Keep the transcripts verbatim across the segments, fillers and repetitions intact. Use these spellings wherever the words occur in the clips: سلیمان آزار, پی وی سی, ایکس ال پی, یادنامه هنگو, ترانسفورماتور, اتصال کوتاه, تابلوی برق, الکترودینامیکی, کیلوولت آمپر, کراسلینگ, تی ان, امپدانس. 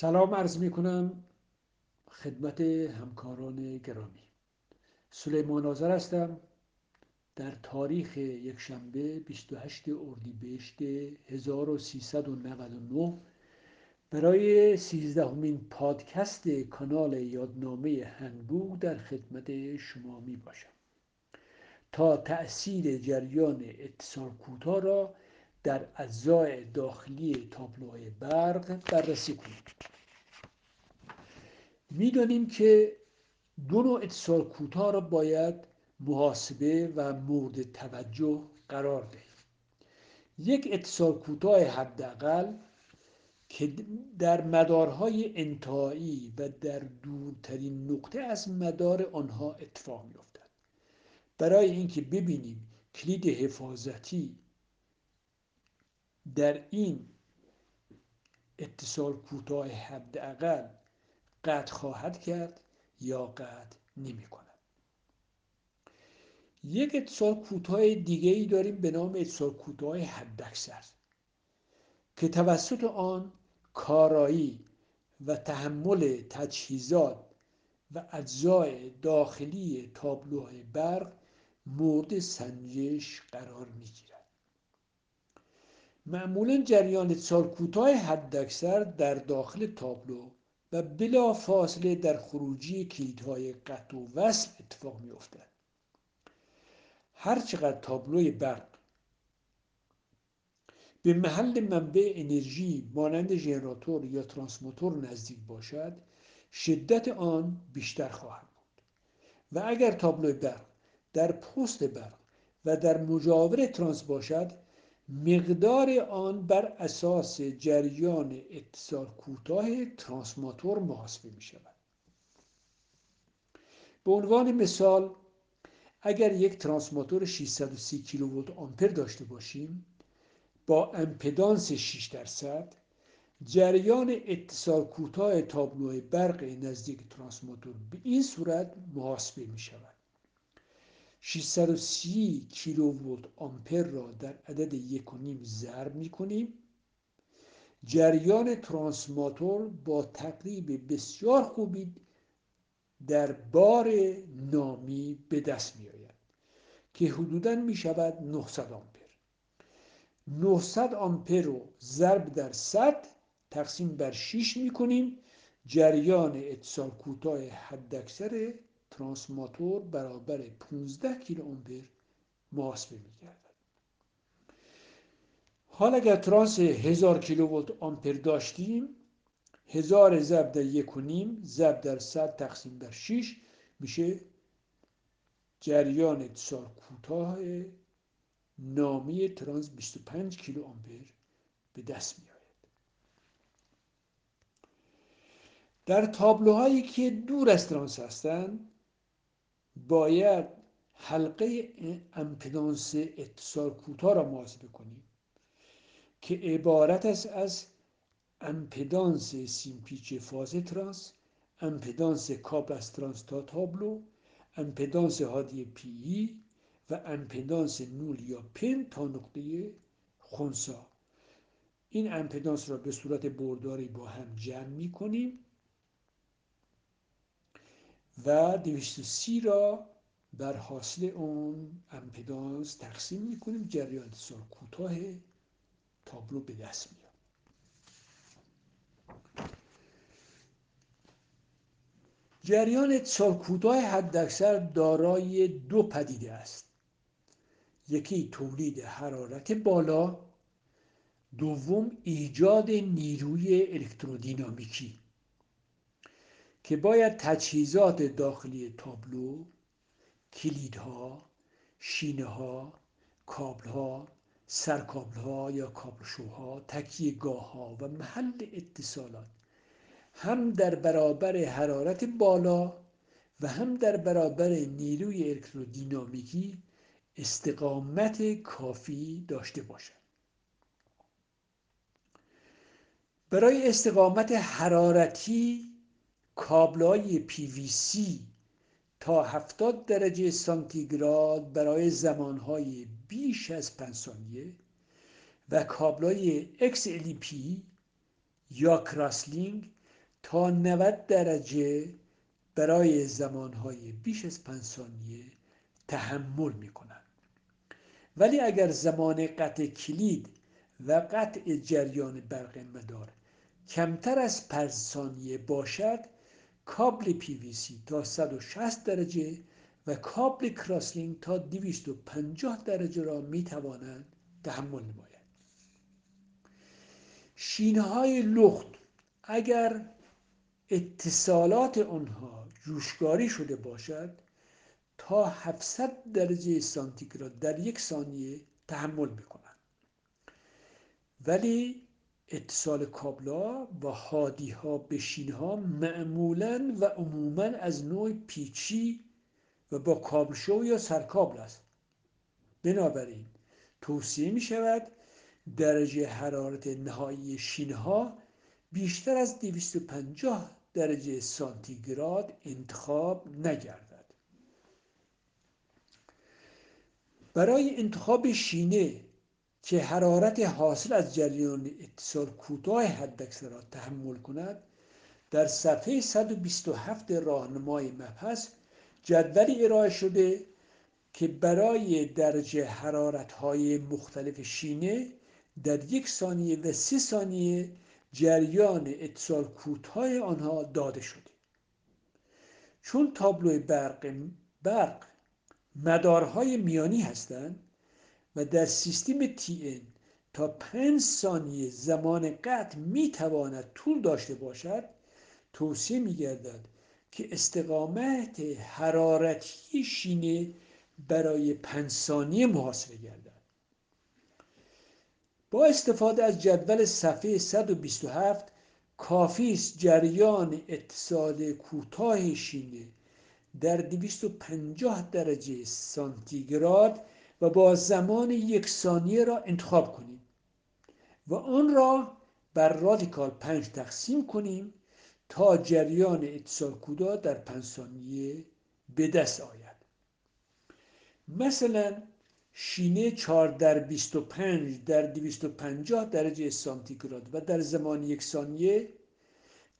سلام عرض می کنم خدمت همکاران گرامی. سلیمان آزار هستم. در تاریخ یکشنبه بیست و هشتم اردیبهشت هزار و سیصد و نود و نه برای سیزدهمین پادکست کانال یادنامه هنگو در خدمت شما می باشم تا تأثیر جریان اتصال کوتاه را در اجزای داخلی تابلوی برق بررسی کنیم. می‌دانیم که دو نوع اتصال کوتاه را باید محاسبه و مورد توجه قرار دهیم. یک اتصال کوتاه حداقل که در مدارهای انتهایی و در دورترین نقطه از مدار آنها اتفاق می‌افتد. برای اینکه ببینیم کلید حفاظتی در این اتصال کوتاه حداقل قطع خواهد کرد یا قطع نمی کند. یک اتصال کوتاه دیگه ای داریم به نام اتصال کوتاه حداکثر که توسط آن کارایی و تحمل تجهیزات و اجزای داخلی تابلوهای برق مورد سنجش قرار می گیرد. معمولا جریان اتصال کوتاه حداکثر در داخل تابلو و بلا فاصله در خروجی کلیدهای قطع و وصل اتفاق می افتد. هرچقدر تابلوی برق به محل منبع انرژی مانند ژنراتور یا ترانسفورماتور نزدیک باشد، شدت آن بیشتر خواهد بود و اگر تابلوی برق در پست برق و در مجاور ترانس باشد، مقدار آن بر اساس جریان اتصال کوتاه ترانسفورماتور محاسبه می شود. به عنوان مثال اگر یک ترانسفورماتور ششصد و سی کیلوولت آمپر داشته باشیم با امپدانس شش درصد، جریان اتصال کوتاه تابلوی برق نزدیک ترانسفورماتور به این صورت محاسبه می شود. ششصد و سی کیلوولت آمپر را در عدد یک و نیم ضرب می کنیم. جریان ترانسفورماتور با تقریب بسیار خوبی در بار نامی به دست می آید که حدوداً می شود نهصد آمپر. نهصد آمپر رو ضرب در صد تقسیم بر شش می کنیم. جریان اتصال کوتاه حداکثر ترانسفورماتور برابر پانزده کیلو آمپر محاسبه می‌گردد. حالا اگر ترانس هزار کیلوولت آمپر داشتیم، هزار ضرب در یک و نیم ضرب در صد تقسیم بر شش میشه جریان اتصال کوتاه نامی ترانس بیست و پنج کیلو آمپر به دست میاد. در تابلوهایی که دور از ترانس هستند باید حلقه امپدانس اتصال کوتاه را محاسبه کنیم که عبارت است از امپدانس سیمپیچ فاز ترانس، امپدانس کابل از ترانس تا تابلو، امپدانس هادی پی ای و امپدانس نول یا پن تا نقطه خونسا. این امپدانس را به صورت برداری با هم جمع می کنیم و دویست و سی را بر حاصل اون امپدانس تقسیم می‌کنیم. جریان اتصال کوتاه تابلو به دست میاد. جریان اتصال کوتاه حداکثر دارای دو پدیده است: یکی تولید حرارت بالا، دوم ایجاد نیروی الکترودینامیکی که باید تجهیزات داخلی تابلو، کلیدها، شینه‌ها، کابل‌ها، سرکابل‌ها یا کابلشوها، تکیه‌گاه‌ها و محل اتصالات هم در برابر حرارت بالا و هم در برابر نیروی الکترودینامیکی استقامت کافی داشته باشند. برای استقامت حرارتی کابل‌های پی وی سی تا هفتاد درجه سانتیگراد برای زمانهای بیش از پنج ثانیه و کابل‌های ایکس ال پی یا کراسلینگ تا نود درجه برای زمانهای بیش از پنج ثانیه تحمل میکنند. ولی اگر زمان قطع کلید و قطع جریان برق مدار کمتر از پنج ثانیه باشد، کابل پی وی سی تا صد و شصت درجه و کابل کراسلینگ تا دویست و پنجاه درجه را می توانند تحمل نمایند. شینه های لخت اگر اتصالات آنها جوشکاری شده باشد تا هفتصد درجه سانتیگراد در یک ثانیه تحمل می کنند. ولی اتصال کابل‌ها و هادی‌ها به شینه‌ها معمولاً و عموماً از نوع پیچی و با کابلشو یا سرکابل است. بنابراین توصیه می‌شود درجه حرارت نهایی شینه‌ها بیشتر از دویست و پنجاه درجه سانتیگراد انتخاب نگردد. برای انتخاب شینه که حرارت حاصل از جریان اتصال کوتاه حداکثر را تحمل کند، در صفحه صد و بیست و هفت راهنمای مبحث جدولی ارائه شده که برای درجه حرارت‌های مختلف شینه در یک ثانیه و سی ثانیه جریان اتصال کوتاه آنها داده شده. چون تابلوی برق برق مدارهای میانی هستند و در سیستم تی ان تا پنج ثانیه زمان قطع می تواند طول داشته باشد، توصیه می گردد که استقامت حرارتی شینه برای پنج ثانیه محاسبه گردد. با استفاده از جدول صفحه صد و بیست و هفت کافی است جریان اتصال کوتاه شینه در دویست و پنجاه درجه سانتیگراد و با زمان یک ثانیه را انتخاب کنیم و آن را بر رادیکال پنج تقسیم کنیم تا جریان اتصال کوتاه در پنج ثانیه به دست آید. مثلا شینه چهار در بیست و پنج در دویست و پنجاه درجه سانتیگراد و در زمان یک ثانیه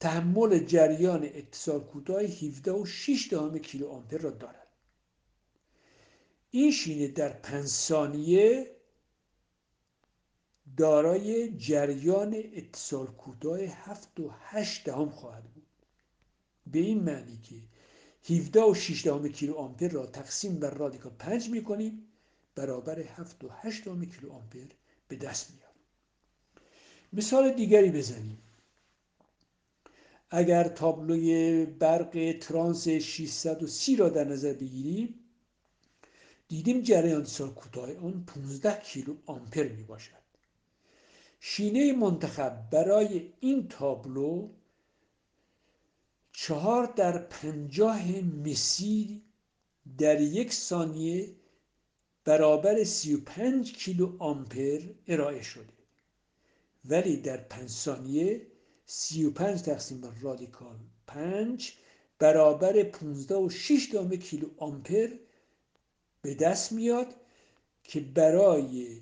تحمل جریان اتصال کوتاه هفده و شش دهم کیلو آمپر را دارد. این شینه در پنج ثانیه دارای جریان اتصال کوتاه هفت و هشت دهم خواهد بود. به این معنی که هفده و شش دهم کیلو آمپر را تقسیم بر رادیکال پنج می کنیم، برابر هفت و هشت دهم کیلو آمپر به دست میاد. مثال دیگری بزنیم. اگر تابلوی برق ترانس ششصد و سی را در نظر بگیریم، دیدیم جریان اتصال کوتاه آن پانزده کیلو آمپر می باشد. شینه منتخب برای این تابلو چهار در پنجاه مسی در یک ثانیه برابر سی و پنج کیلو آمپر ارائه شده. ولی در پنج ثانیه سی و پنج تقسیم بر رادیکال پنج برابر پانزده و شش دهم کیلو آمپر به دست میاد که برای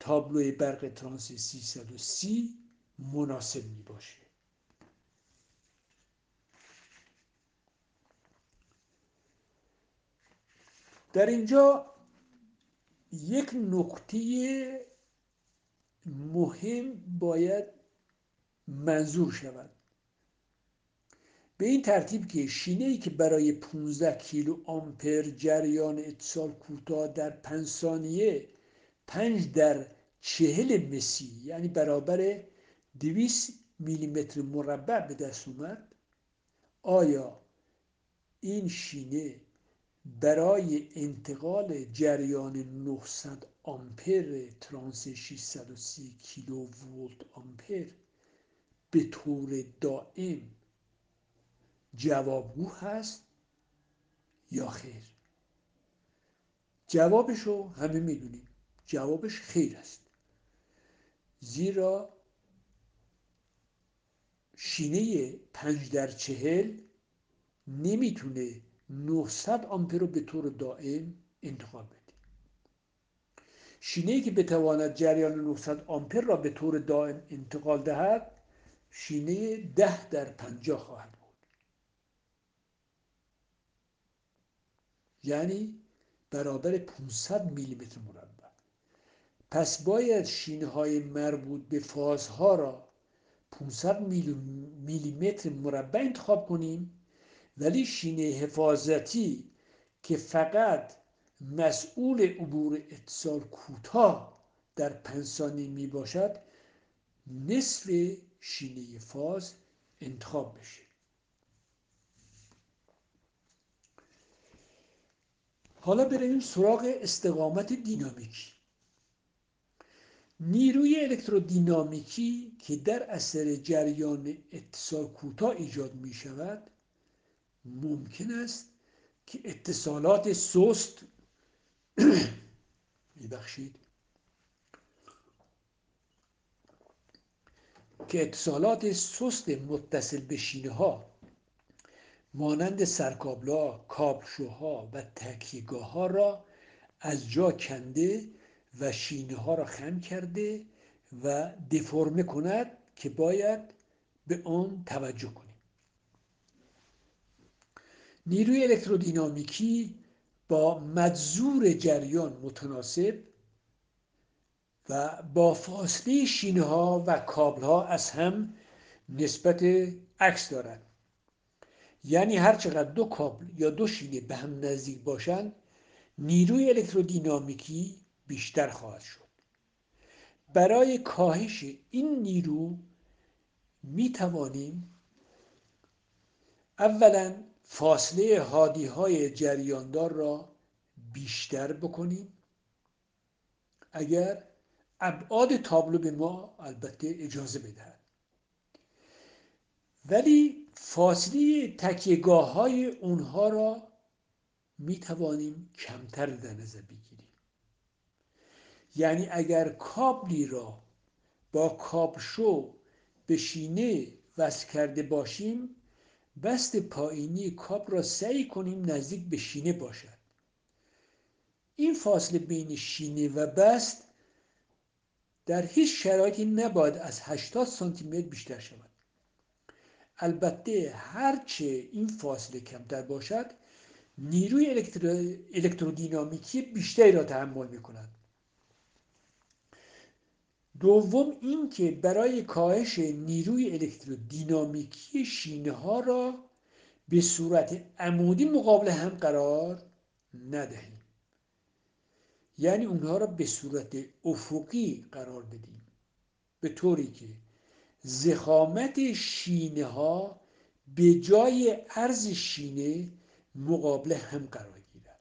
تابلوی برق ترانس سیصد و سی مناسب می باشه. در اینجا یک نکته مهم باید منظور شود. به این ترتیب که شینه‌ای که برای پانزده کیلو آمپر جریان اتصال کوتاه در پنج ثانیه پنج در چهل مسی یعنی برابر دویست میلی متر مربع به دست اومد، آیا این شینه برای انتقال جریان نهصد آمپر ترانس ششصد و سی کیلوولت آمپر به طور دائم جوابگو هست یا خیر؟ جوابشو همه میدونیم، جوابش خیر است، زیرا شینه پنج در چهل نمیتونه نهصد آمپر رو به طور دائم انتقال بده. شینه‌ای که بتواند جریان نهصد آمپر را به طور دائم انتقال دهد شینه ده در پنجاه خواهد بود. یعنی برابر پانصد میلیمتر مربع. پس باید شینه های مربوط به فازها را پانصد میلیمتر مربع انتخاب کنیم، ولی شینه حفاظتی که فقط مسئول عبور اتصال کوتاه در پنج ثانیه می باشد نصف شینه فاز انتخاب بشه. حالا بریم سراغ استقامت دینامیکی. نیروی الکترودینامیکی که در اثر جریان اتصال کوتاه ایجاد می شود ممکن است که اتصالات سست ببخشید که اتصالات سست متصل به شینه ها مانند سرکابل‌ها، کابل‌شوها و تکیه‌گاه‌ها را از جا کنده و شینه ها را خم کرده و دفرمه کند که باید به آن توجه کنیم. نیروی الکترودینامیکی با مجذور جریان متناسب و با فاصله شینه ها و کابل ها از هم نسبت عکس دارد. یعنی هر چقدر دو کابل یا دو شینه به هم نزدیک باشند نیروی الکترودینامیکی بیشتر خواهد شد. برای کاهش این نیرو می توانیم اولاً فاصله هادی های جریاندار را بیشتر بکنیم اگر ابعاد تابلو به ما البته اجازه بدهد، ولی فاصله تکیهگاه های اونها را می توانیم کمتر در نظر بگیریم. یعنی اگر کابلی را با کابشو به شینه وصل کرده باشیم بست پایینی کابل را سعی کنیم نزدیک به شینه باشد. این فاصله بین شینه و بست در هیچ شرایطی نباید از هشتاد سانتی متر بیشتر شود. البته هرچه این فاصله کمتر باشد نیروی الکترو... الکترودینامیکی بیشتری را تحمل می‌کند. دوم اینکه برای کاهش نیروی الکترودینامیکی شینه ها را به صورت عمودی مقابل هم قرار ندهیم، یعنی اونها را به صورت افقی قرار بدیم به طوری که ضخامت شینه ها به جای عرض شینه مقابل هم قرار گیرد.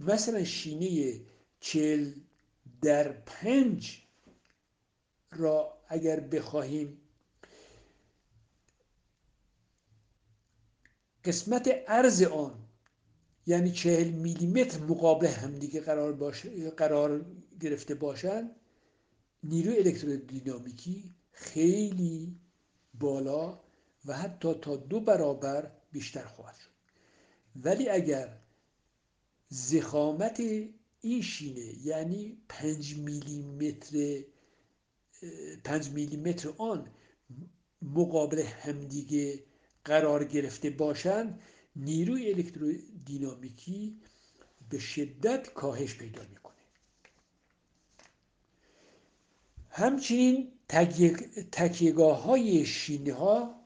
مثلا شینه چهل در پنج را اگر بخواهیم قسمت عرض آن یعنی چهل میلیمتر مقابل همدیگه قرار باش... قرار گرفته باشند نیروی الکترودینامیکی خیلی بالا و حتی تا دو برابر بیشتر خواهد شد. ولی اگر ضخامت این شینه یعنی پنج میلیمتر پنج میلیمتر آن مقابل همدیگه قرار گرفته باشند نیروی الکترودینامیکی به شدت کاهش پیدا میکنه. همچنین تکیهگاه های شینه ها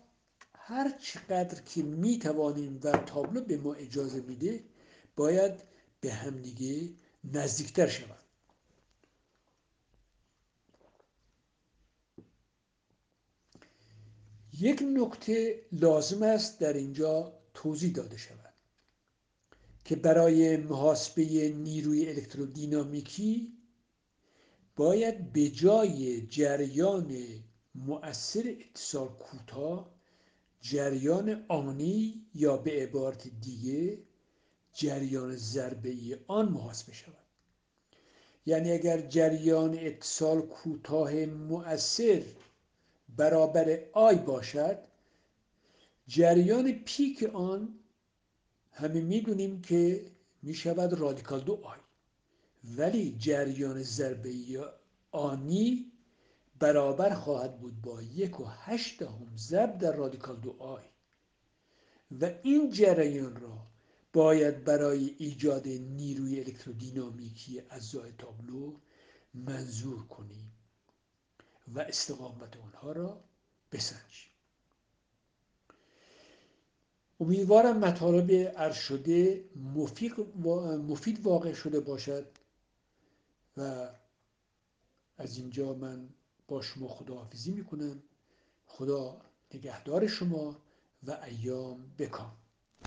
هر چقدر که میتوانیم و تابلو به ما اجازه میده باید به همدیگه نزدیکتر شوند. یک نکته لازم است در اینجا توضیح داده شود که برای محاسبه نیروی الکترودینامیکی باید به جای جریان مؤثر اتصال کوتاه جریان آنی یا به عبارت دیگه جریان ضربه‌ای آن محاسبه شود. یعنی اگر جریان اتصال کوتاه مؤثر برابر آی باشد جریان پیک آن همه میدونیم که میشود رادیکال دو آی، ولی جریان ضربه آنی برابر خواهد بود با یک و هشت دهم ضرب در رادیکال دو آی و این جریان را باید برای ایجاد نیروی الکترودینامیکی اجزای تابلو منظور کنیم و استقامت آنها را بسنجیم. امیدوارم مطالب عرض شده مفید واقع شده باشد و از اینجا من با شما خداحافظی میکنم. خدا نگهدار شما و ایام بکام.